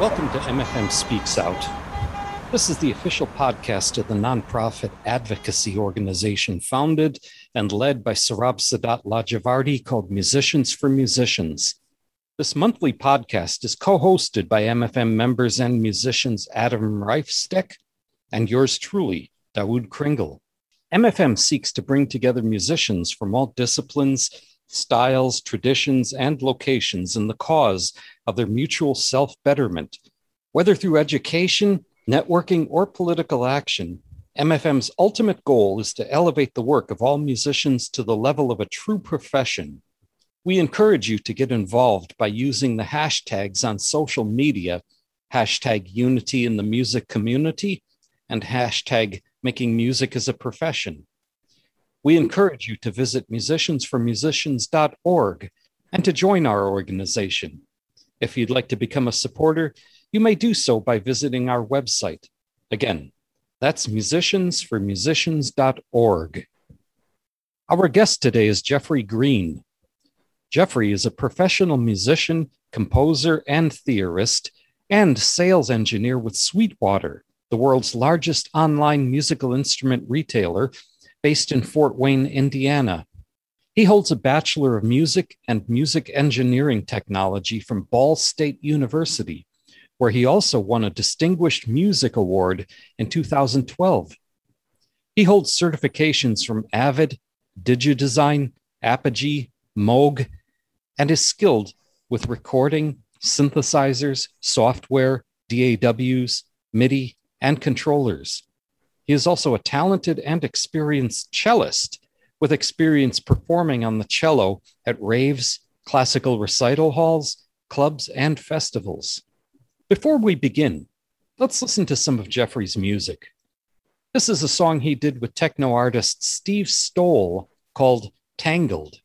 Welcome to MFM Speaks Out. This is the official podcast of the nonprofit advocacy organization founded and led by Sourabh Sadat Lajavardi called Musicians for Musicians. This monthly podcast is co-hosted by MFM members and musicians Adam Reifstech and yours truly, Dawood Kringle. MFM seeks to bring together musicians from all disciplines, styles, traditions, and locations in the cause of their mutual self-betterment. Whether through education, networking, or political action, MFM's ultimate goal is to elevate the work of all musicians to the level of a true profession. We encourage you to get involved by using the hashtags on social media, hashtag unity in the music community, and hashtag making music as a profession. We encourage you to visit musiciansformusicians.org and to join our organization. If you'd like to become a supporter, you may do so by visiting our website. Again, that's musiciansformusicians.org. Our guest today is Jeffrey Green. Jeffrey is a professional musician, composer, and theorist, and sales engineer with Sweetwater, the world's largest online musical instrument retailer, based in Fort Wayne, Indiana. He holds a Bachelor of Music and Music Engineering Technology from Ball State University, where he also won a Distinguished Music Award in 2012. He holds certifications from Avid, Digidesign, Apogee, Moog, and is skilled with recording, synthesizers, software, DAWs, MIDI, and controllers. He is also a talented and experienced cellist with experience performing on the cello at raves, classical recital halls, clubs, and festivals. Before we begin, let's listen to some of Jeffrey's music. This is a song he did with techno artist Steve Stoll called Tangled.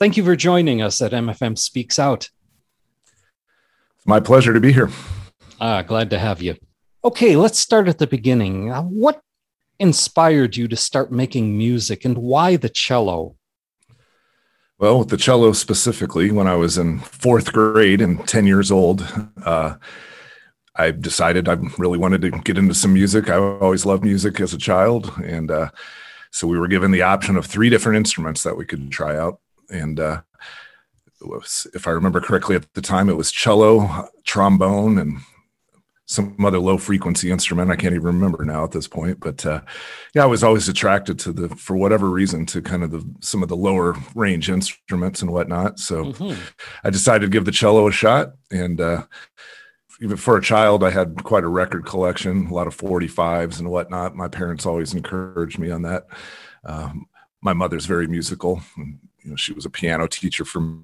Thank you for joining us at MFM Speaks Out. It's my pleasure to be here. Glad to have you. Okay, let's start at the beginning. What inspired you to start making music, and why the cello? Well, with the cello specifically, when I was in fourth grade and 10 years old, I decided I really wanted to get into some music. I always loved music as a child. And so we were given the option of three different instruments that we could try out. And if I remember correctly at the time, it was cello, trombone, and some other low frequency instrument. I can't even remember now at this point, but yeah, I was always attracted to for whatever reason, to kind of some of the lower range instruments and whatnot. So I decided to give the cello a shot. And even for a child, I had quite a record collection, a lot of 45s and whatnot. My parents always encouraged me on that. My mother's very musical. And, you know, she was a piano teacher for me.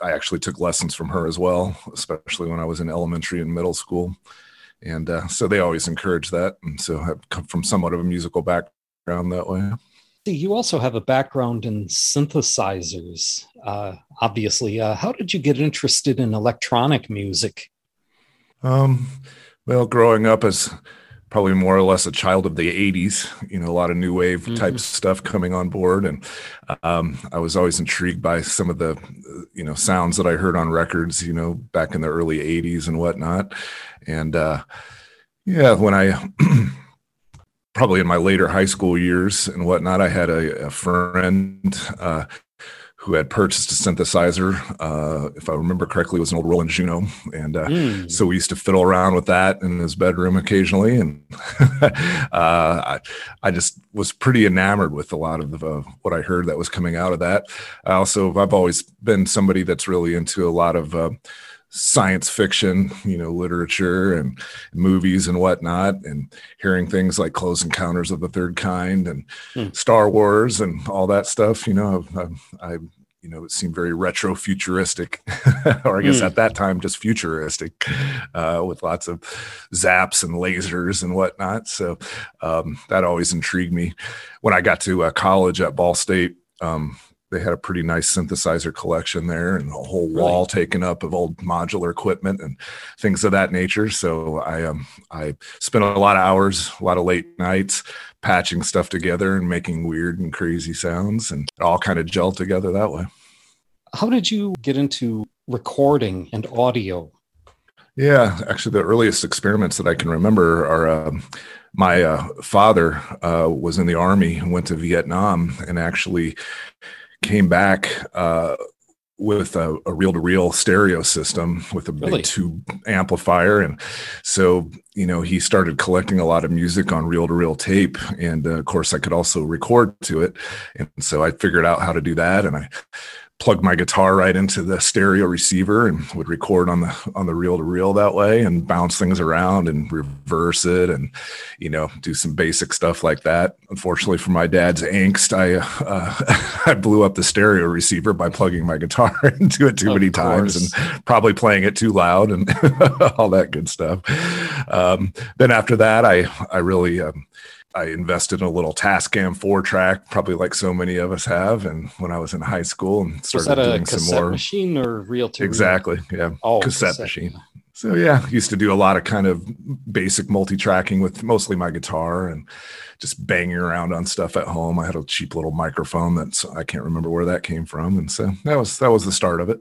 I actually took lessons from her as well, especially when I was in elementary and middle school. And so they always encourage that. And so I've come from somewhat of a musical background that way. You also have a background in synthesizers, obviously. How did you get interested in electronic music? Well, growing up as probably more or less a child of the 80s, you know, a lot of new wave type stuff coming on board. And I was always intrigued by some of the, you know, sounds that I heard on records, you know, back in the early 80s and whatnot. And yeah, when I probably in my later high school years and whatnot, I had a friend who had purchased a synthesizer. If I remember correctly, it was an old Roland Juno. And so we used to fiddle around with that in his bedroom occasionally. And I just was pretty enamored with a lot of what I heard that was coming out of that. I've always been somebody that's really into a lot of science fiction, you know, literature and movies and whatnot, and hearing things like Close Encounters of the Third Kind and Star Wars and all that stuff. You know, you know, it seemed very retro futuristic, or I guess at that time, just futuristic, with lots of zaps and lasers and whatnot. So that always intrigued me. When I got to college at Ball State, they had a pretty nice synthesizer collection there, and a whole wall taken up of old modular equipment and things of that nature. So I spent a lot of hours, a lot of late nights patching stuff together and making weird and crazy sounds, and it all kind of gelled together that way. How did you get into recording and audio? Yeah, actually the earliest experiments that I can remember are my father was in the Army and went to Vietnam, and actually came back with a reel-to-reel stereo system with a big tube amplifier. And so, you know, he started collecting a lot of music on reel-to-reel tape. And of course, I could also record to it. And so I figured out how to do that. And I plugged my guitar right into the stereo receiver and would record on the reel-to-reel that way, and bounce things around and reverse it, and, you know, do some basic stuff like that. Unfortunately for my dad's angst, I blew up the stereo receiver by plugging my guitar into it too many times and probably playing it too loud and all that good stuff. Then after that, I really I invested in a little Tascam 4-track, probably like so many of us have. And when I was in high school, and started doing some more machine or reel-to-reel? Exactly. Yeah. Oh, cassette machine. So yeah, used to do a lot of kind of basic multi-tracking with mostly my guitar and just banging around on stuff at home. I had a cheap little microphone that I can't remember where that came from, and so that was the start of it.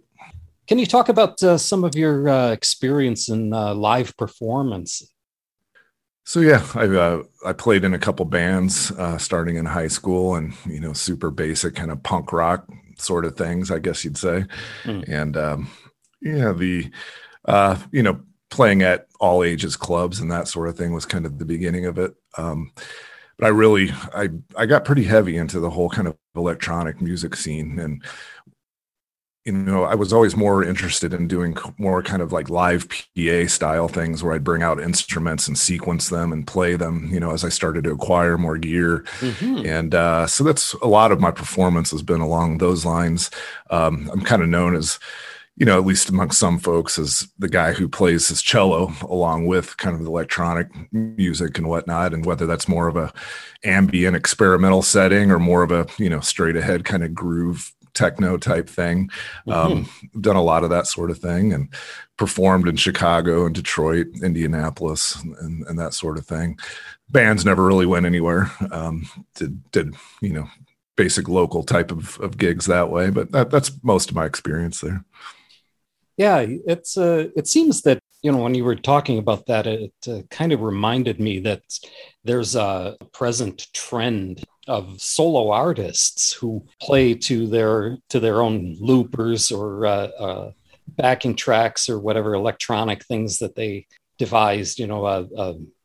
Can you talk about some of your experience in live performance? So yeah, I played in a couple bands starting in high school, and, you know, super basic kind of punk rock sort of things, I guess you'd say. And yeah, the you know, playing at all ages clubs and that sort of thing was kind of the beginning of it. But I got pretty heavy into the whole kind of electronic music scene, and, you know, I was always more interested in doing more kind of like live PA style things where I'd bring out instruments and sequence them and play them, you know, as I started to acquire more gear. And so that's a lot of my performance has been along those lines. I'm kind of known as, you know, at least among some folks, as the guy who plays his cello along with kind of the electronic music and whatnot, and whether that's more of a ambient experimental setting or more of a, you know, straight ahead kind of groove techno type thing. Done a lot of that sort of thing and performed in Chicago and Detroit, Indianapolis, and that sort of thing. Bands never really went anywhere. Did you know, basic local type of gigs that way, but that's most of my experience there. Yeah, it's it seems that, you know, when you were talking about that, it kind of reminded me that there's a present trend of solo artists who play to their own loopers or backing tracks or whatever electronic things that they devised, you know,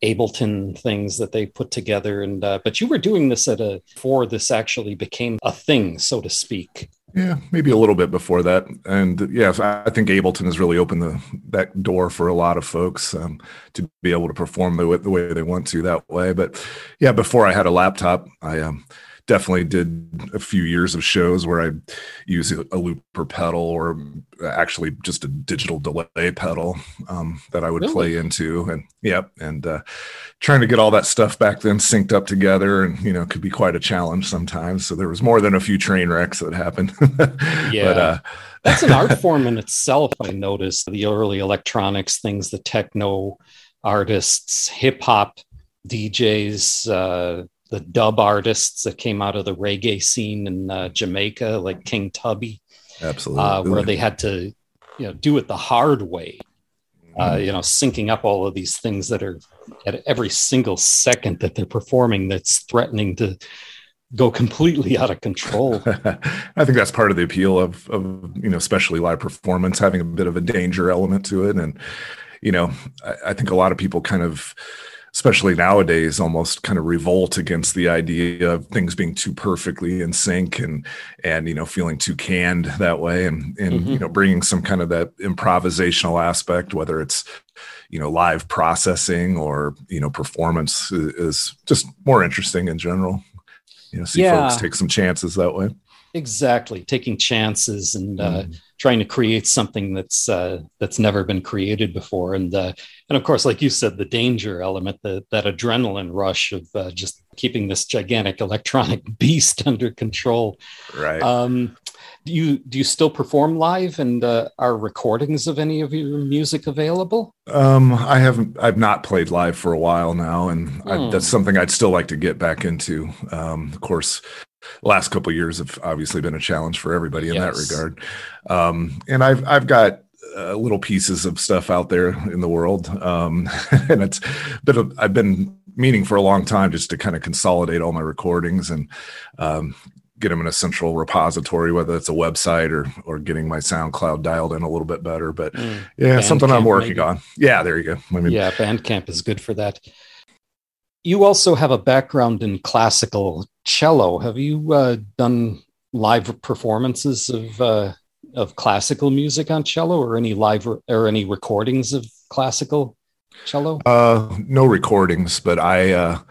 Ableton things that they put together. And but you were doing this before this actually became a thing, so to speak. Yeah, maybe a little bit before that. And yeah, I think Ableton has really opened that door for a lot of folks to be able to perform the way they want to that way. But yeah, before I had a laptop, I definitely did a few years of shows where I use a looper pedal or actually just a digital delay pedal that I would play into. And trying to get all that stuff back then synced up together, and, you know, could be quite a challenge sometimes. So there was more than a few train wrecks that happened. Yeah. But, that's an art form in itself. I noticed the early electronics things, the techno artists, hip hop DJs, the dub artists that came out of the reggae scene in Jamaica, like King Tubby, absolutely, where they had to, you know, do it the hard way, you know, syncing up all of these things that are at every single second that they're performing. That's threatening to go completely out of control. I think that's part of the appeal of, you know, especially live performance, having a bit of a danger element to it. And, you know, I think a lot of people kind of, especially nowadays, almost kind of revolt against the idea of things being too perfectly in sync and, you know, feeling too canned that way and, you know, bringing some kind of that improvisational aspect, whether it's, you know, live processing or, you know, performance is just more interesting in general, you know, folks take some chances that way. Exactly. Taking chances and, trying to create something that's never been created before. And of course, like you said, the danger element, that adrenaline rush of just keeping this gigantic electronic beast under control. Right. Do you still perform live, and are recordings of any of your music available? I've not played live for a while now, and that's something I'd still like to get back into. Of course, the last couple of years have obviously been a challenge for everybody in that regard. And I've got little pieces of stuff out there in the world. And it's been I've been meaning for a long time just to kind of consolidate all my recordings and, get them in a central repository, whether it's a website or getting my SoundCloud dialed in a little bit better, but Bandcamp, something I'm working on. Yeah, there you go. I mean, yeah, Bandcamp is good for that. You also have a background in classical cello. Have you done live performances of classical music on cello, or any live or any recordings of classical cello? No recordings, but I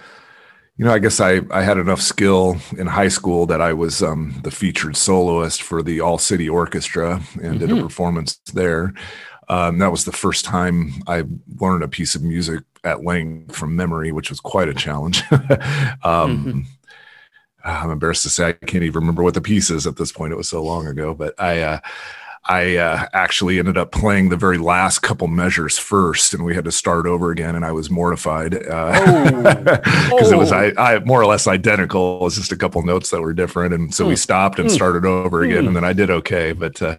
had enough skill in high school that I was the featured soloist for the All City Orchestra and did a performance there. That was the first time I learned a piece of music at length from memory, which was quite a challenge. I'm embarrassed to say I can't even remember what the piece is at this point. It was so long ago, but I actually ended up playing the very last couple measures first, and we had to start over again. And I was mortified because it was more or less identical. It was just a couple notes that were different, and so we stopped and started over again. And then I did okay, but and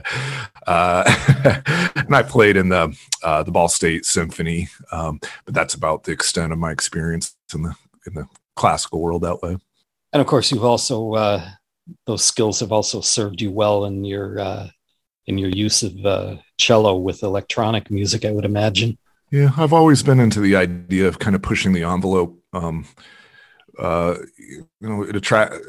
I played in the Ball State Symphony, but that's about the extent of my experience in the classical world that way. And of course, you've also those skills have also served you well in your use of cello with electronic music, I would imagine. Yeah, I've always been into the idea of kind of pushing the envelope. You know,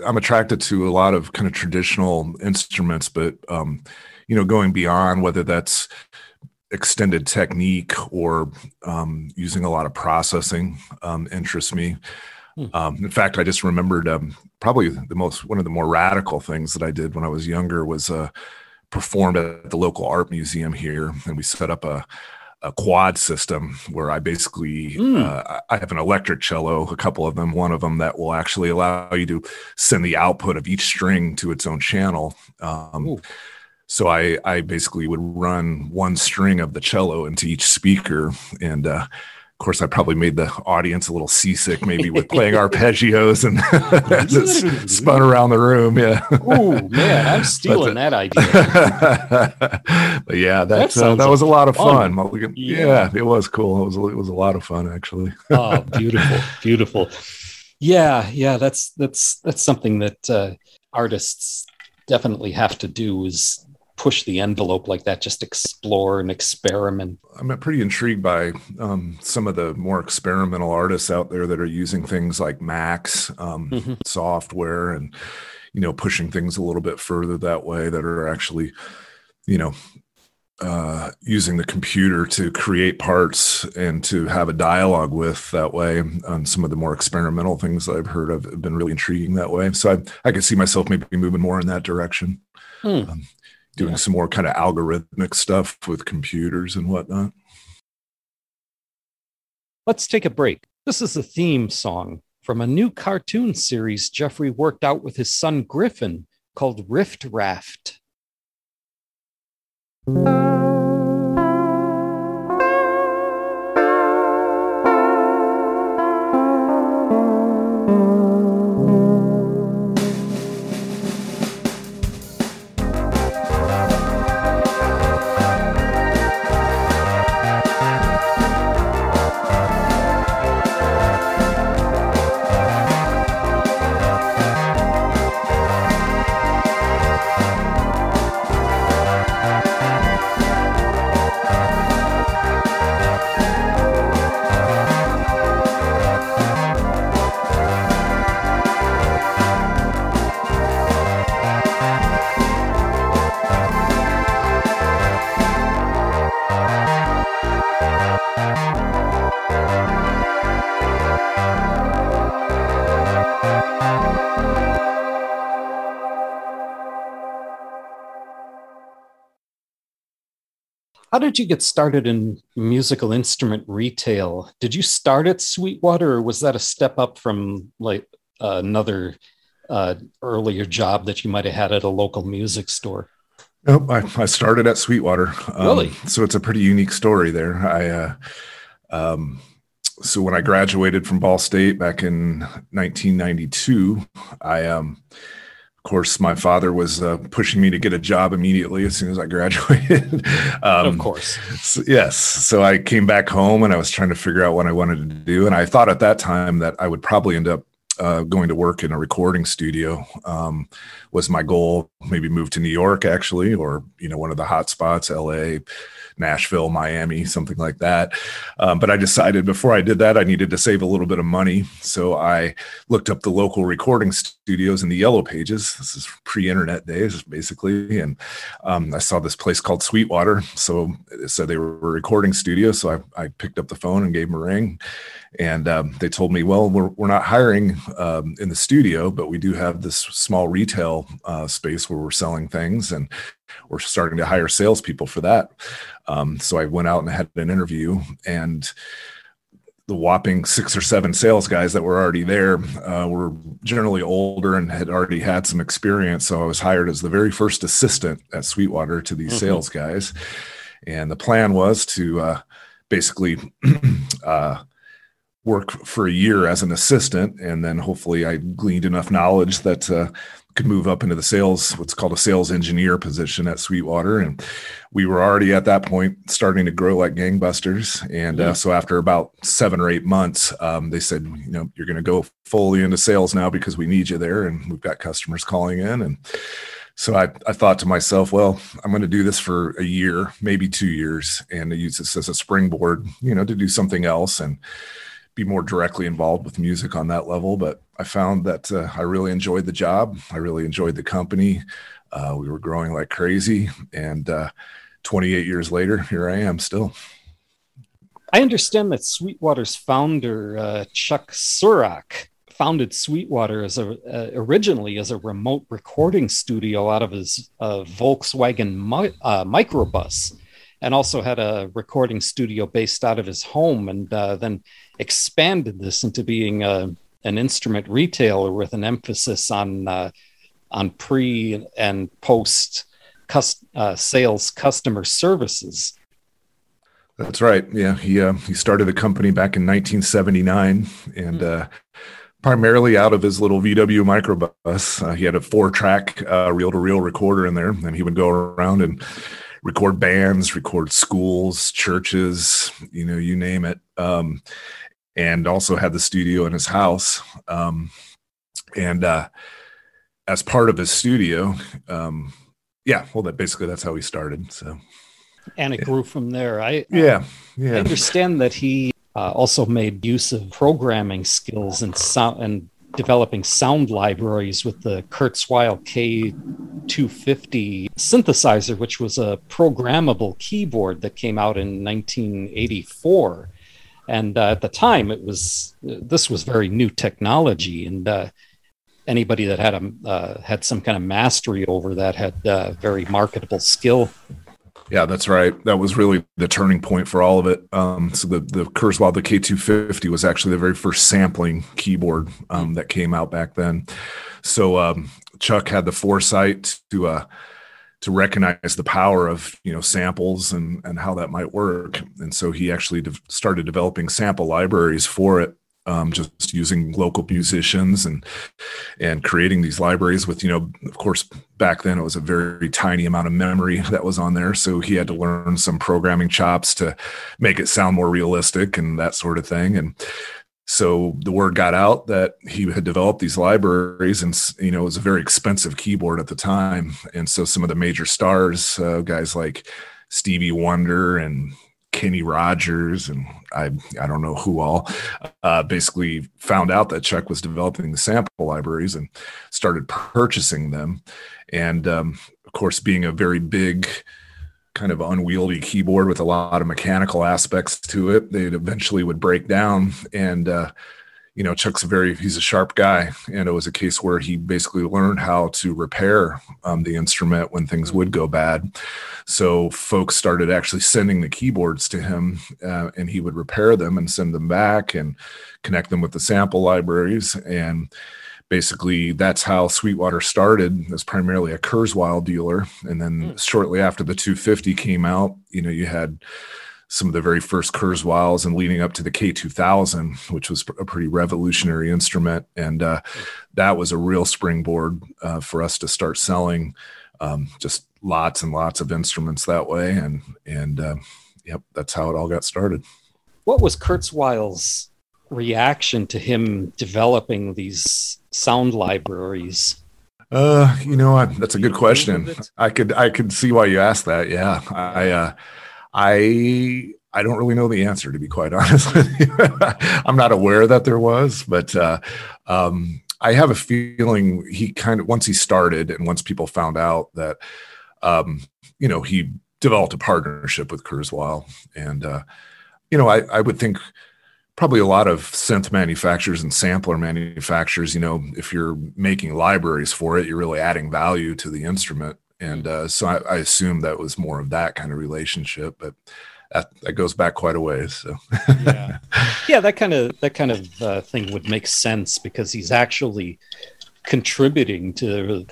I'm attracted to a lot of kind of traditional instruments, but, you know, going beyond, whether that's extended technique or using a lot of processing interests me. In fact, I just remembered probably one of the more radical things that I did when I was younger was performed at the local art museum here, and we set up a a quad system where I basically I have an electric cello, a couple of them, one of them that will actually allow you to send the output of each string to its own channel. So I basically would run one string of the cello into each speaker. And of course, I probably made the audience a little seasick, maybe with playing arpeggios and as it spun around the room. Yeah. Oh, man, I'm stealing that idea. But yeah, that was a lot of fun. Yeah, it was cool. It was a lot of fun, actually. Oh, beautiful, beautiful. Yeah, that's something that artists definitely have to do is push the envelope like that, just explore and experiment. I'm pretty intrigued by some of the more experimental artists out there that are using things like Macs, software, and, you know, pushing things a little bit further that way, that are actually, you know, using the computer to create parts and to have a dialogue with that way. Some of the more experimental things that I've heard of have been really intriguing that way. So I could see myself maybe moving more in that direction. Doing some more kind of algorithmic stuff with computers and whatnot. Let's take a break. This is the theme song from a new cartoon series Jeffrey worked out with his son Griffin called Rift Raft. How did you get started in musical instrument retail? Did you start at Sweetwater, or was that a step up from like another earlier job that you might have had at a local music store? Nope, I started at Sweetwater. Really? So it's a pretty unique story there. So when I graduated from Ball State back in 1992, of course, my father was pushing me to get a job immediately as soon as I graduated. Of course. Yes. So I came back home and I was trying to figure out what I wanted to do. And I thought at that time that I would probably end up going to work in a recording studio, was my goal. Maybe move to New York, actually, or, you know, one of the hot spots, LA, Nashville, Miami, something like that. But I decided before I did that, I needed to save a little bit of money. So I looked up the local recording studios in the Yellow Pages. This is pre-internet days, basically. And I saw this place called Sweetwater. So it said they were a recording studio. So I picked up the phone and gave them a ring. And they told me, well, we're not hiring in the studio, but we do have this small retail space where we're selling things, and we're starting to hire salespeople for that. So I went out and had an interview, and the whopping 6 or 7 sales guys that were already there were generally older and had already had some experience. So I was hired as the very first assistant at Sweetwater to these sales guys. And the plan was to basically work for a year as an assistant. And then hopefully I gleaned enough knowledge that could move up into the sales, what's called a sales engineer position at Sweetwater. And we were already at that point starting to grow like gangbusters. And so after about 7 or 8 months, they said, you know, you're going to go fully into sales now because we need you there. And we've got customers calling in. And so I thought to myself, well, I'm going to do this for a year, maybe 2 years, and to use this as a springboard, you know, to do something else. And be more directly involved with music on that level. But I found that I really enjoyed the job. I really enjoyed the company. We were growing like crazy. And 28 years later, here I am still. I understand that Sweetwater's founder, Chuck Surack, founded Sweetwater as originally as a remote recording studio out of his Volkswagen microbus. and also had a recording studio based out of his home, and then expanded this into being an instrument retailer with an emphasis on pre and post sales customer services. That's right. Yeah, he started the company back in 1979, and primarily out of his little VW microbus. He had a 4-track reel-to-reel recorder in there, and he would go around and record bands, record schools, churches, you know, you name it. And also had the studio in his house. As part of his studio, that's how he started. So, and it grew from there. I understand that he also made use of programming skills and sound, and developing sound libraries with the Kurzweil K250 synthesizer, which was a programmable keyboard that came out in 1984. And at the time, this was very new technology, and anybody that had had some kind of mastery over that had very marketable skill. Yeah, that's right. That was really the turning point for all of it. So the Kurzweil, the K250, was actually the very first sampling keyboard that came out back then. So Chuck had the foresight to recognize the power of, you know, samples and how that might work. And so he actually started developing sample libraries for it, just using local musicians and creating these libraries with, you know, of course, back then it was a very tiny amount of memory that was on there. So he had to learn some programming chops to make it sound more realistic and that sort of thing. And so the word got out that he had developed these libraries, and, you know, it was a very expensive keyboard at the time. And so some of the major stars, guys like Stevie Wonder and Kenny Rogers, and I don't know who all, basically found out that Chuck was developing the sample libraries and started purchasing them. And of course, being a very big kind of unwieldy keyboard with a lot of mechanical aspects to it, they eventually would break down. And you know, Chuck's he's a sharp guy, and it was a case where he basically learned how to repair the instrument when things would go bad. So folks started actually sending the keyboards to him, and he would repair them and send them back and connect them with the sample libraries. And basically, that's how Sweetwater started, as primarily a Kurzweil dealer. And then shortly after the 250 came out, you know, you had some of the very first Kurzweils, and leading up to the K2000, which was a pretty revolutionary instrument. And that was a real springboard for us to start selling just lots and lots of instruments that way. And yep, that's how it all got started. What was Kurzweil's reaction to him developing these sound libraries? You know, that's a good question. I could see why you asked that. Yeah. I don't really know the answer, to be quite honest with you. I'm not aware that there was, but I have a feeling he kind of, once he started and once people found out that, you know, he developed a partnership with Kurzweil. And, you know, I would think probably a lot of synth manufacturers and sampler manufacturers, you know, if you're making libraries for it, you're really adding value to the instrument. And so I assume that was more of that kind of relationship, but that goes back quite a ways. So. yeah, that kind of thing would make sense, because he's actually contributing to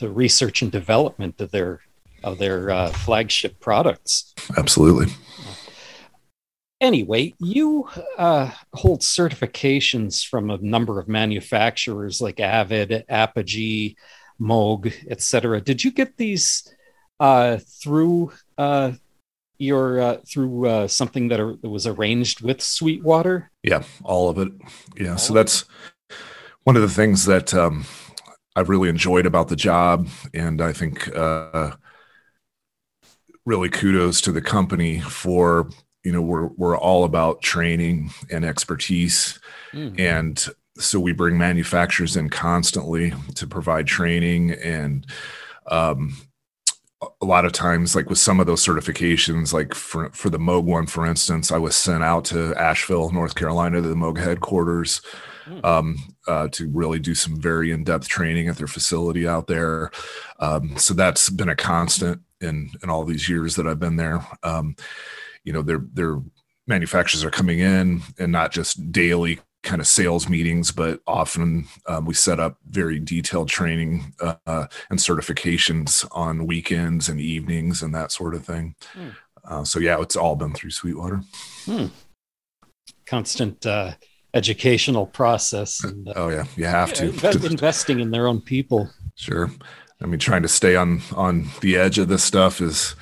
research and development of their flagship products. Absolutely. Anyway, you hold certifications from a number of manufacturers like Avid, Apogee, Moog, etc. Did you get these through something that was arranged with Sweetwater? Yeah, all of it. Yeah, so that's one of the things that I've really enjoyed about the job, and I think really kudos to the company for, you know, we're all about training and expertise, and so we bring manufacturers in constantly to provide training. And a lot of times, like with some of those certifications, like for the Moog one, for instance, I was sent out to Asheville, North Carolina, to the Moog headquarters to really do some very in-depth training at their facility out there. So that's been a constant. in all these years that I've been there. You know, their manufacturers are coming in, and not just daily kind of sales meetings, but often we set up very detailed training and certifications on weekends and evenings and that sort of thing. So yeah, it's all been through Sweetwater. Constant educational process. And, oh yeah, you have to. Investing in their own people. Sure. I mean, trying to stay on the edge of this stuff is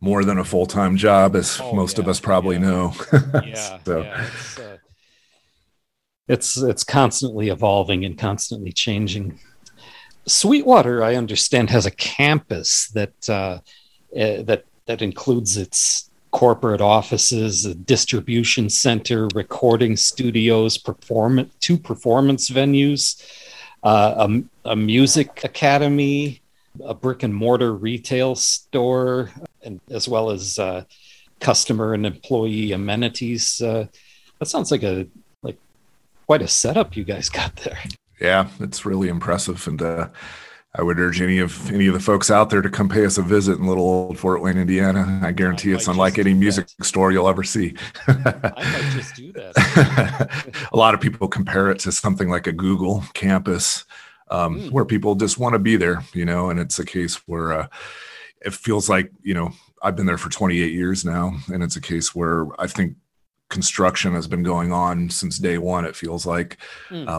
more than a full-time job, as most of us probably know. It's constantly evolving and constantly changing. Sweetwater, I understand, has a campus that that includes its corporate offices, a distribution center, recording studios, two performance venues, a music academy, a brick and mortar retail store, and as well as customer and employee amenities. That sounds like quite a setup you guys got there. Yeah, it's really impressive, and I would urge any of the folks out there to come pay us a visit in little old Fort Wayne, Indiana. I guarantee it's unlike any music store you'll ever see. I might just do that. A lot of people compare it to something like a Google campus, where people just want to be there, you know. And it's a case where it feels like, you know, I've been there for 28 years now, and it's a case where I think construction has been going on since day one, it feels like.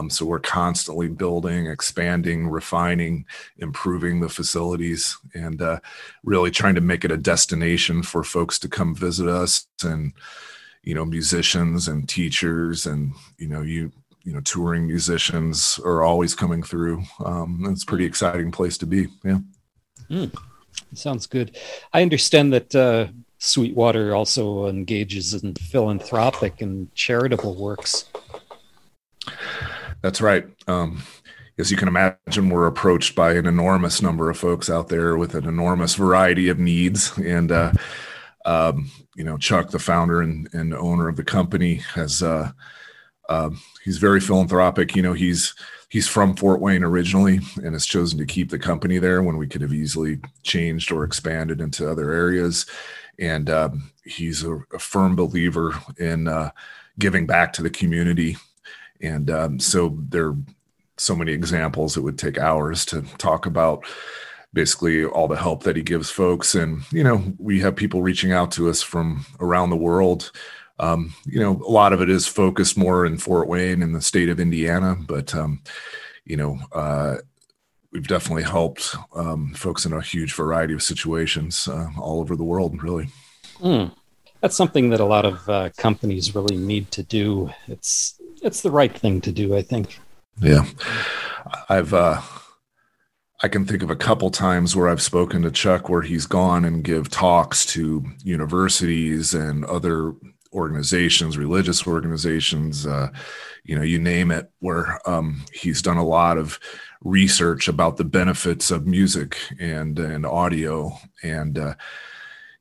So we're constantly building, expanding, refining, improving the facilities, and really trying to make it a destination for folks to come visit us, and, you know, musicians and teachers and, you know, touring musicians are always coming through. It's a pretty exciting place to be. Yeah. Sounds good. I understand that, Sweetwater also engages in philanthropic and charitable works. That's right. As you can imagine, we're approached by an enormous number of folks out there with an enormous variety of needs. And, you know, Chuck, the founder and owner of the company, has he's very philanthropic. You know, he's from Fort Wayne originally and has chosen to keep the company there when we could have easily changed or expanded into other areas. And he's a firm believer in giving back to the community. And so there are so many examples, it would take hours to talk about basically all the help that he gives folks. And, you know, we have people reaching out to us from around the world. You know, a lot of it is focused more in Fort Wayne and the state of Indiana, but, you know, we've definitely helped folks in a huge variety of situations all over the world, really. That's something that a lot of companies really need to do. It's the right thing to do, I think. Yeah. I can think of a couple times where I've spoken to Chuck where he's gone and give talks to universities and other organizations, religious organizations, you know, you name it, where he's done a lot of research about the benefits of music and audio. And,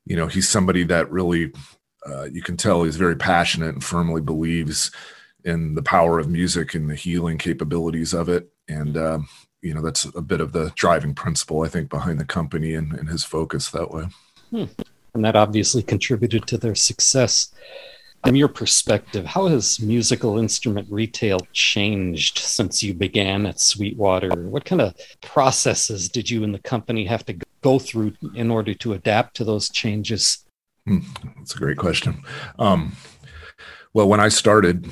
you know, he's somebody that really, you can tell he's very passionate and firmly believes in the power of music and the healing capabilities of it. And, you know, that's a bit of the driving principle, I think, behind the company and his focus that way. And that obviously contributed to their success. From your perspective, how has musical instrument retail changed since you began at Sweetwater? What kind of processes did you and the company have to go through in order to adapt to those changes? That's a great question. Well, when I started,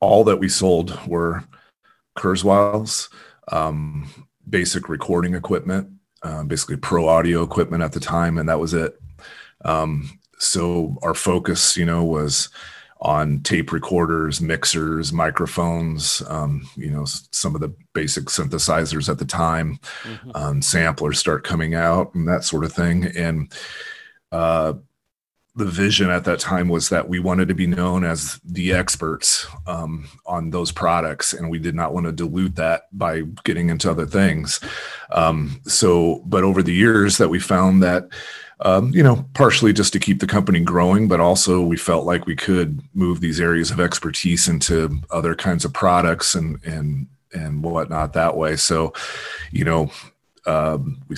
all that we sold were Kurzweils, basic recording equipment, basically pro audio equipment at the time, and that was it. So our focus, you know, was on tape recorders, mixers, microphones, you know, some of the basic synthesizers at the time, samplers start coming out and that sort of thing. And the vision at that time was that we wanted to be known as the experts on those products, and we did not want to dilute that by getting into other things. But over the years that we found that, you know, partially just to keep the company growing, but also we felt like we could move these areas of expertise into other kinds of products and whatnot that way. So, you know, we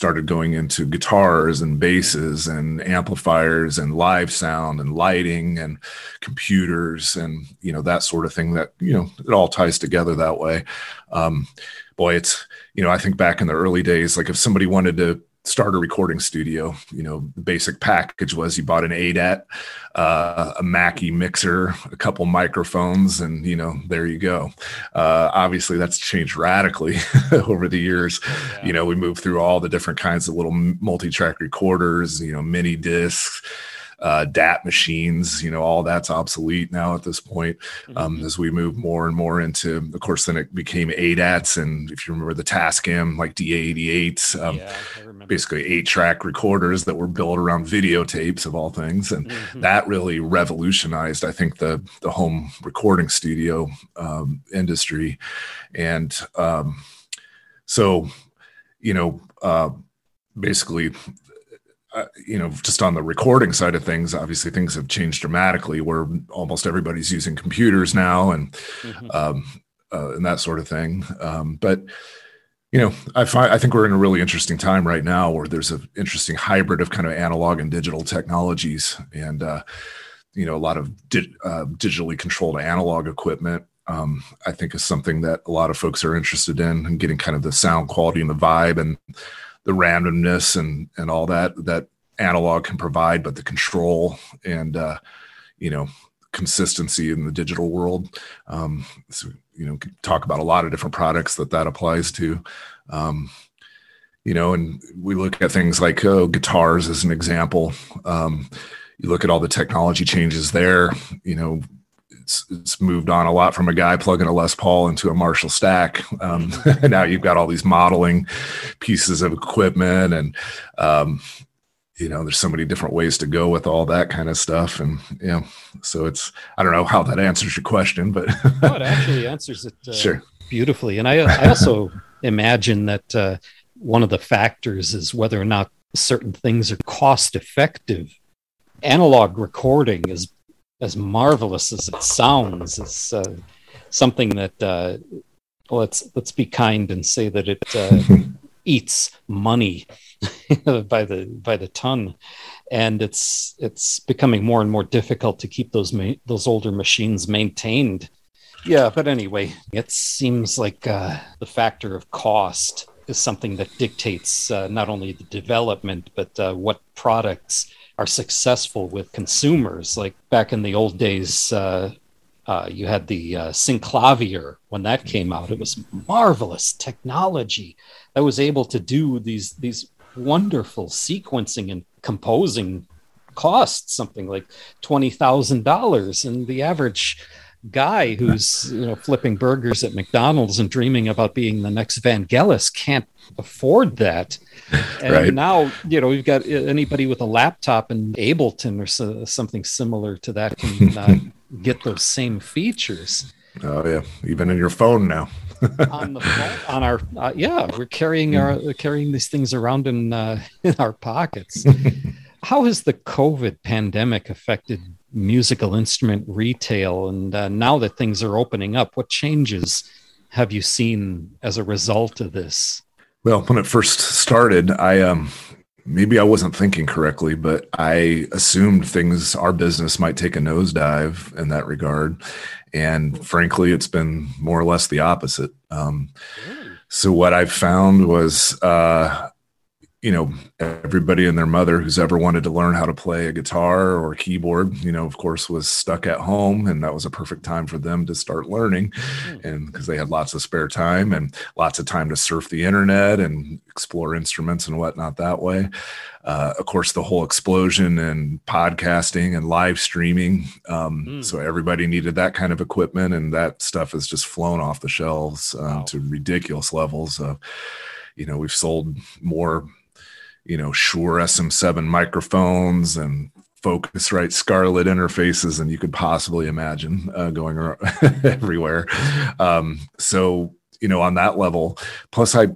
started going into guitars and basses and amplifiers and live sound and lighting and computers and, you know, that sort of thing that, you know, it all ties together that way. Boy, it's, you know, I think back in the early days, like if somebody wanted to start a recording studio, you know, the basic package was you bought an ADAT, a Mackie mixer, a couple microphones, and, you know, there you go. Obviously, that's changed radically over the years. Yeah. You know, we moved through all the different kinds of little multi-track recorders, you know, mini discs, DAT machines, you know, all that's obsolete now at this point. As we move more and more into, of course, then it became ADATs. And if you remember the Tascam, like DA88s, basically 8-track recorders that were built around videotapes of all things. And that really revolutionized, I think, the home recording studio industry. And so, you know, basically, you know, just on the recording side of things, obviously things have changed dramatically where almost everybody's using computers now and that sort of thing. But, you know, I think we're in a really interesting time right now where there's an interesting hybrid of kind of analog and digital technologies and, you know, a lot of digitally controlled analog equipment. I think is something that a lot of folks are interested in and getting kind of the sound quality and the vibe and the randomness and all that analog can provide, but the control and, you know, consistency in the digital world. So, you know, talk about a lot of different products that applies to, you know, and we look at things like, guitars as an example. You look at all the technology changes there, you know, it's moved on a lot from a guy plugging a Les Paul into a Marshall stack. Now you've got all these modeling pieces of equipment and, you know, there's so many different ways to go with all that kind of stuff. And, you know, so it's, I don't know how that answers your question, but no, it actually answers it sure. Beautifully. And I also imagine that one of the factors is whether or not certain things are cost effective. Analog recording is, as marvelous as it sounds, it's something that let's be kind and say that it eats money by the ton, and it's becoming more and more difficult to keep those older machines maintained. Yeah, but anyway, it seems like the factor of cost is something that dictates not only the development but what products are successful with consumers. Like back in the old days, you had the Synclavier. When that came out, it was marvelous technology that was able to do these wonderful sequencing and composing. Cost something like $20,000, and the average guy who's, you know, flipping burgers at McDonald's and dreaming about being the next Vangelis can't afford that. And right. Now, you know, we've got anybody with a laptop and Ableton or something similar to that can get those same features. Oh yeah, even in your phone now. On the phone, on our we're carrying these things around in our pockets. How has the COVID pandemic affected musical instrument retail? And now that things are opening up, what changes have you seen as a result of this? Well, when it first started, I maybe I wasn't thinking correctly, but I assumed our business might take a nosedive in that regard. And frankly, it's been more or less the opposite. So what I found was, you know, everybody and their mother who's ever wanted to learn how to play a guitar or a keyboard, you know, of course, was stuck at home, and that was a perfect time for them to start learning, and because they had lots of spare time and lots of time to surf the internet and explore instruments and whatnot that way. Of course, the whole explosion in podcasting and live streaming. So everybody needed that kind of equipment, and that stuff has just flown off the shelves to ridiculous levels. You know, we've sold more, you know, Shure SM7 microphones and Focusrite Scarlett interfaces than you could possibly imagine going everywhere. So, you know, on that level. Plus, I'm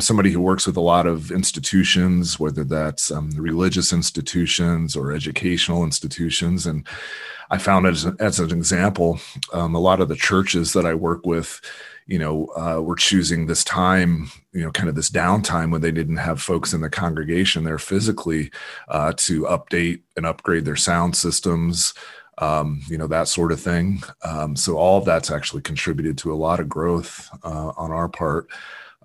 somebody who works with a lot of institutions, whether that's religious institutions or educational institutions. And I found as an example, a lot of the churches that I work with, you know, were choosing this time, you know, kind of this downtime when they didn't have folks in the congregation there physically to update and upgrade their sound systems, you know, that sort of thing. So all of that's actually contributed to a lot of growth on our part.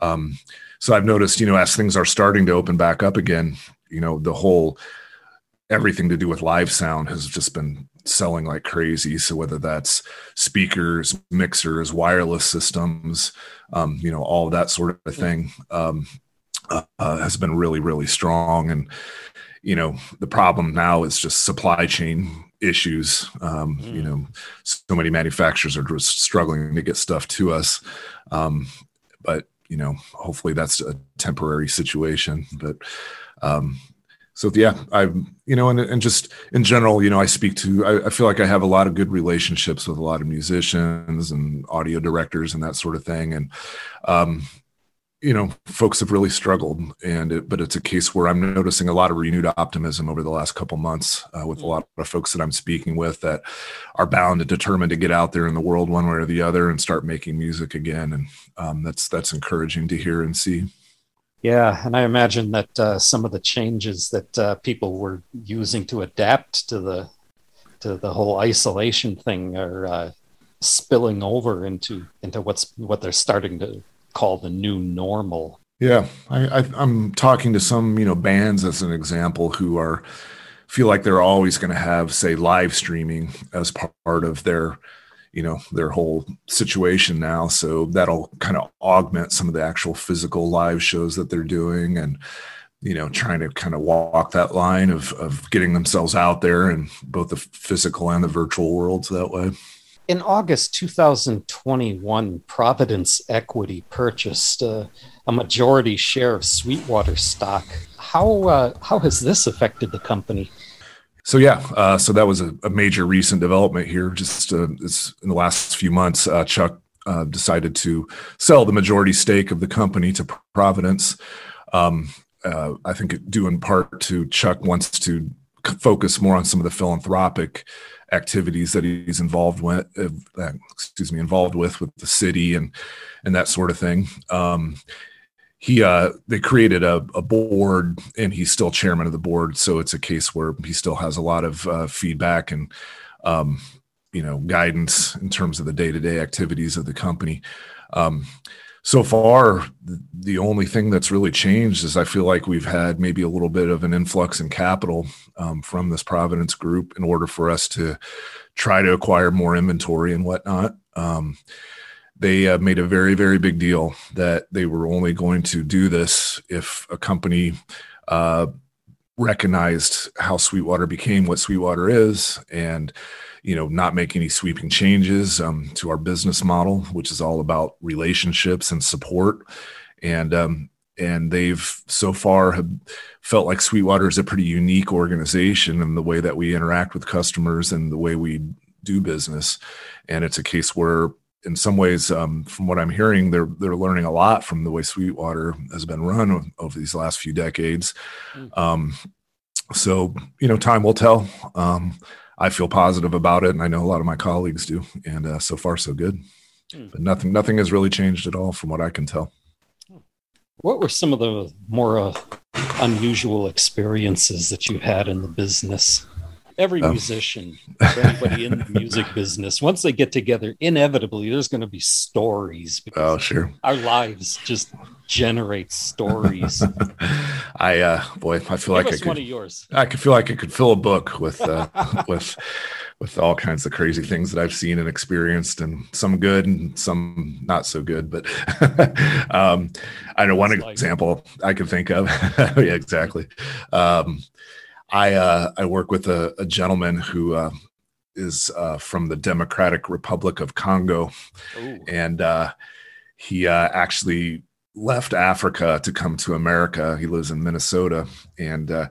So I've noticed, you know, as things are starting to open back up again, you know, the whole everything to do with live sound has just been selling like crazy. So whether that's speakers, mixers, wireless systems, you know, all that sort of thing has been really, really strong. And, you know, the problem now is just supply chain issues. You know, so many manufacturers are just struggling to get stuff to us. But, you know, hopefully that's a temporary situation. But, so yeah, and just in general, you know, I feel like I have a lot of good relationships with a lot of musicians and audio directors and that sort of thing. And, you know, folks have really struggled, but it's a case where I'm noticing a lot of renewed optimism over the last couple months with a lot of folks that I'm speaking with that are bound and determined to get out there in the world one way or the other and start making music again. And that's encouraging to hear and see. Yeah, and I imagine that some of the changes that people were using to adapt to the whole isolation thing are spilling over into what they're starting to call the new normal. Yeah, I'm talking to some, you know, bands as an example who feel like they're always going to have, say, live streaming as part of their, you know, their whole situation now. So that'll kind of augment some of the actual physical live shows that they're doing, and, you know, trying to kind of walk that line of getting themselves out there in both the physical and the virtual worlds that way. In August 2021, Providence Equity purchased a majority share of Sweetwater stock. How has this affected the company? So yeah, so that was a major recent development here. Just in the last few months, Chuck decided to sell the majority stake of the company to Providence. I think due in part to Chuck wants to focus more on some of the philanthropic activities that he's involved with the city and that sort of thing. They created a board, and he's still chairman of the board. So it's a case where he still has a lot of feedback and, you know, guidance in terms of the day-to-day activities of the company. So far, the only thing that's really changed is I feel like we've had maybe a little bit of an influx in capital from this Providence group in order for us to try to acquire more inventory and whatnot. They made a very, very big deal that they were only going to do this if a company recognized how Sweetwater became what Sweetwater is, and, you know, not make any sweeping changes to our business model, which is all about relationships and support. And they've so far have felt like Sweetwater is a pretty unique organization in the way that we interact with customers and the way we do business. And it's a case where, in some ways, from what I'm hearing, they're learning a lot from the way Sweetwater has been run over these last few decades. So, you know, time will tell. I feel positive about it, and I know a lot of my colleagues do. And so far, so good. But nothing has really changed at all from what I can tell. What were some of the more unusual experiences that you had in the business? Every musician, everybody in the music business, once they get together, inevitably there's going to be stories. Oh, sure. Our lives just generate stories. I feel like one of yours. I could feel like I could fill a book with with all kinds of crazy things that I've seen and experienced, and some good and some not so good. But I know one example I can think of. Yeah, exactly. I work with a gentleman who is from the Democratic Republic of Congo. Ooh. And he actually left Africa to come to America. He lives in Minnesota, and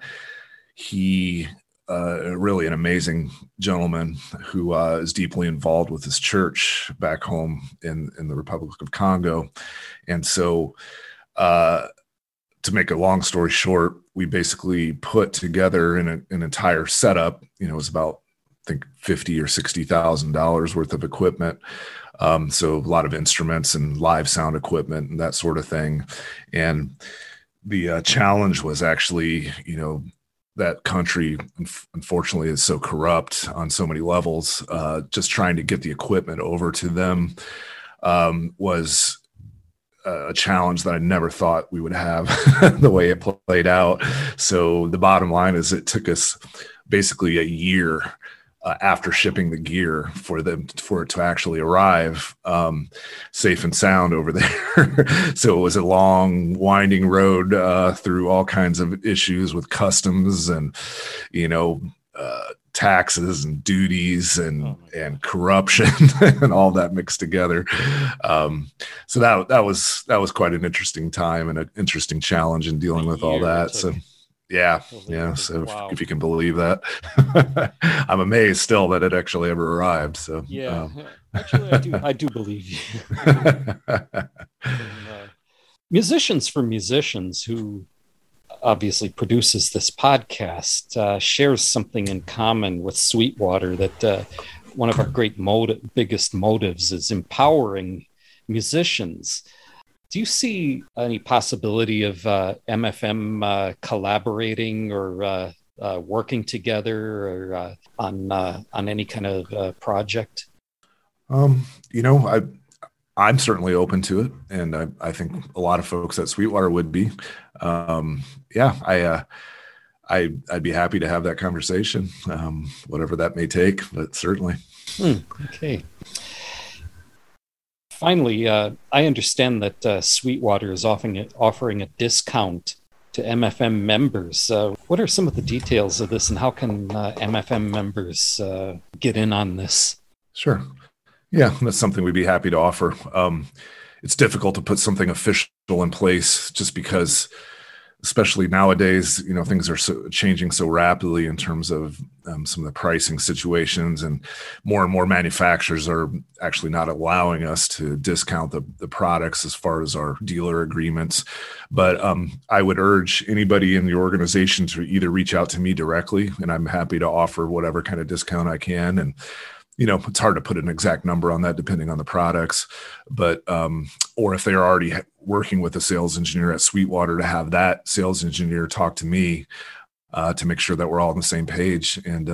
he really an amazing gentleman who is deeply involved with his church back home in the Republic of Congo. And so to make a long story short, we basically put together an entire setup. You know, it was about, I think, $50,000 or $60,000 worth of equipment. So a lot of instruments and live sound equipment and that sort of thing. And the challenge was actually, you know, that country, unfortunately, is so corrupt on so many levels. Just trying to get the equipment over to them was a challenge that I never thought we would have the way it played out. So the bottom line is it took us basically a year after shipping the gear for it to actually arrive safe and sound over there. So it was a long, winding road through all kinds of issues with customs and, you know, taxes and duties and corruption and all that mixed together. So that was quite an interesting time and an interesting challenge in dealing with all that. So. Yeah. So wow. If you can believe that, I'm amazed still that it actually ever arrived. So yeah, actually, I do believe you. And, Musicians for Musicians, who obviously produces this podcast, shares something in common with Sweetwater, that one of our great biggest motives is empowering musicians. Do you see any possibility of MFM collaborating or working together or on any kind of project? You know, I'm certainly open to it, and I think a lot of folks at Sweetwater would be. I'd be happy to have that conversation, whatever that may take, but certainly. Okay. Finally, I understand that Sweetwater is offering a discount to MFM members. What are some of the details of this, and how can MFM members get in on this? Sure. Yeah, that's something we'd be happy to offer. It's difficult to put something official in place just because, especially nowadays, you know, things are changing so rapidly in terms of some of the pricing situations, and more manufacturers are actually not allowing us to discount the products as far as our dealer agreements. But I would urge anybody in the organization to either reach out to me directly, and I'm happy to offer whatever kind of discount I can. And, you know, it's hard to put an exact number on that depending on the products, but or if they're already working with a sales engineer at Sweetwater, to have that sales engineer talk to me to make sure that we're all on the same page. And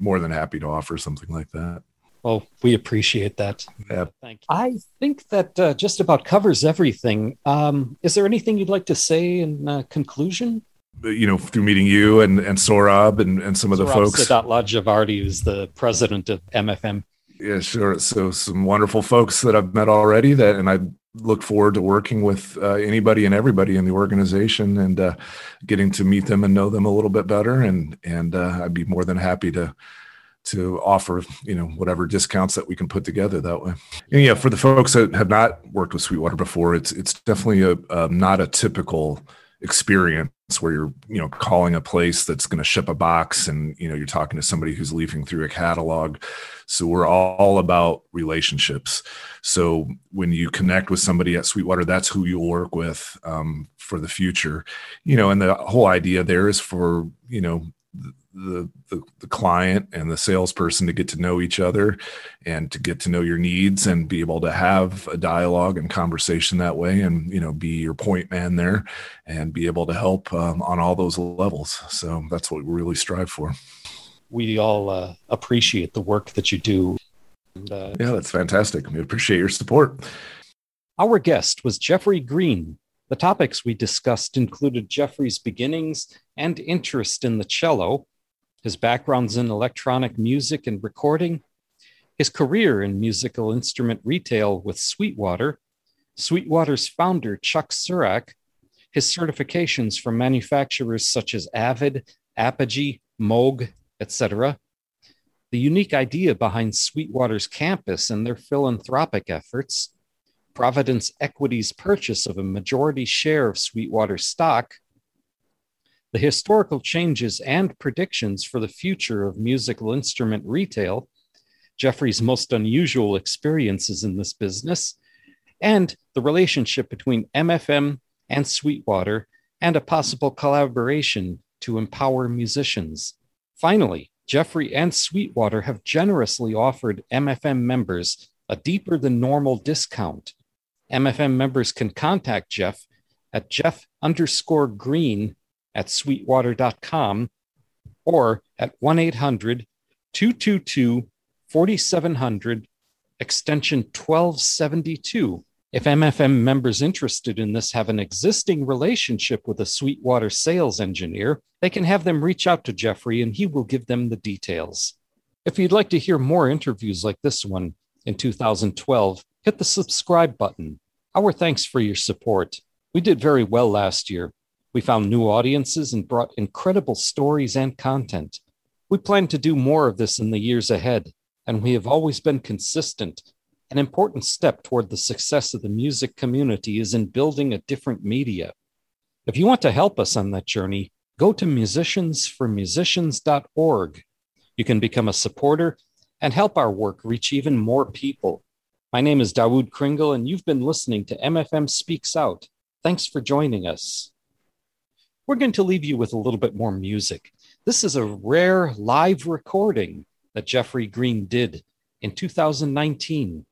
more than happy to offer something like that. Well, we appreciate that. Yeah. Thank you. I think that just about covers everything. Is there anything you'd like to say in conclusion? You know, through meeting you and Sourabh and some of the folks. Sourabh Sadat Lajavardi is the president of MFM. Yeah, sure. So some wonderful folks that I've met already, and I look forward to working with anybody and everybody in the organization and getting to meet them and know them a little bit better. And I'd be more than happy to offer, you know, whatever discounts that we can put together that way. And yeah, for the folks that have not worked with Sweetwater before, it's definitely not a typical experience where you're, you know, calling a place that's going to ship a box and, you know, you're talking to somebody who's leafing through a catalog. So we're all about relationships. So when you connect with somebody at Sweetwater, that's who you work with for the future, you know, and the whole idea there is for, you know, the client and the salesperson to get to know each other and to get to know your needs and be able to have a dialogue and conversation that way, and, you know, be your point man there and be able to help on all those levels. So that's what we really strive for. We all appreciate the work that you do. And, yeah, that's fantastic. We appreciate your support. Our guest was Jeffrey Green. The topics we discussed included Jeffrey's beginnings and interest in the cello, his backgrounds in electronic music and recording, his career in musical instrument retail with Sweetwater, Sweetwater's founder, Chuck Surack, his certifications from manufacturers such as Avid, Apogee, Moog, etc., the unique idea behind Sweetwater's campus and their philanthropic efforts, Providence Equity's purchase of a majority share of Sweetwater stock, the historical changes and predictions for the future of musical instrument retail, Jeffrey's most unusual experiences in this business, and the relationship between MFM and Sweetwater, and a possible collaboration to empower musicians. Finally, Jeffrey and Sweetwater have generously offered MFM members a deeper than normal discount. MFM members can contact Jeff at jeff_green@sweetwater.com or at 1-800-222-4700 extension 1272. If MFM members interested in this have an existing relationship with a Sweetwater sales engineer, they can have them reach out to Jeffrey and he will give them the details. If you'd like to hear more interviews like this one in 2012, hit the subscribe button. Our thanks for your support. We did very well last year. We found new audiences and brought incredible stories and content. We plan to do more of this in the years ahead, and we have always been consistent. An important step toward the success of the music community is in building a different media. If you want to help us on that journey, go to musiciansformusicians.org. You can become a supporter and help our work reach even more people. My name is Dawood Kringle, and you've been listening to MFM Speaks Out. Thanks for joining us. We're going to leave you with a little bit more music. This is a rare live recording that Jeffrey Green did in 2019.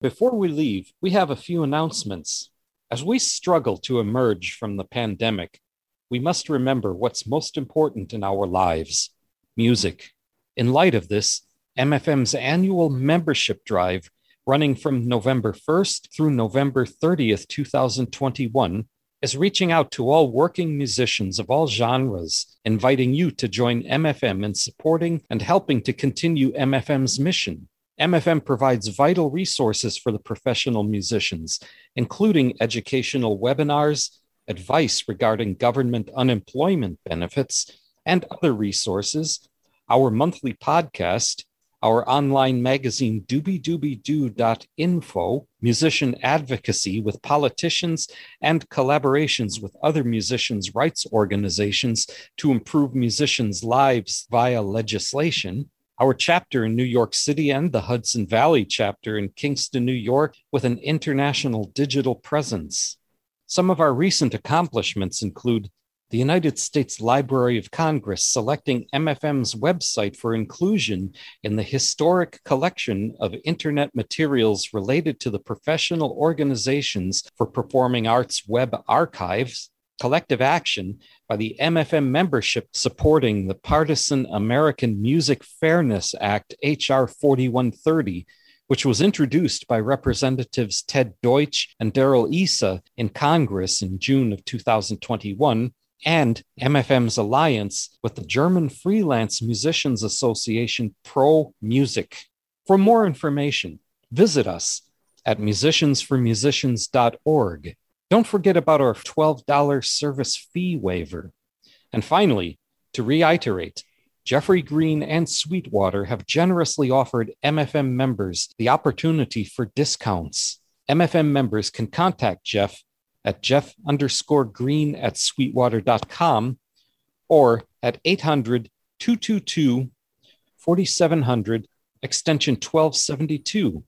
Before we leave, we have a few announcements. As we struggle to emerge from the pandemic, we must remember what's most important in our lives: music. In light of this, MFM's annual membership drive, running from November 1st through November 30th, 2021, is reaching out to all working musicians of all genres, inviting you to join MFM in supporting and helping to continue MFM's mission. MFM provides vital resources for the professional musicians, including educational webinars, advice regarding government unemployment benefits, and other resources, our monthly podcast, our online magazine doobie-doobie-doo.info, musician advocacy with politicians, and collaborations with other musicians' rights organizations to improve musicians' lives via legislation, our chapter in New York City and the Hudson Valley chapter in Kingston, New York, with an international digital presence. Some of our recent accomplishments include the United States Library of Congress selecting MFM's website for inclusion in the historic collection of internet materials related to the professional organizations for performing arts web archives, collective action by the MFM membership supporting the Partisan American Music Fairness Act, H.R. 4130, which was introduced by Representatives Ted Deutsch and Darrell Issa in Congress in June of 2021, and MFM's alliance with the German Freelance Musicians Association Pro Music. For more information, visit us at musiciansformusicians.org. Don't forget about our $12 service fee waiver. And finally, to reiterate, Jeffrey Green and Sweetwater have generously offered MFM members the opportunity for discounts. MFM members can contact Jeff at jeff_green@sweetwater.com or at 800-222-4700, extension 1272.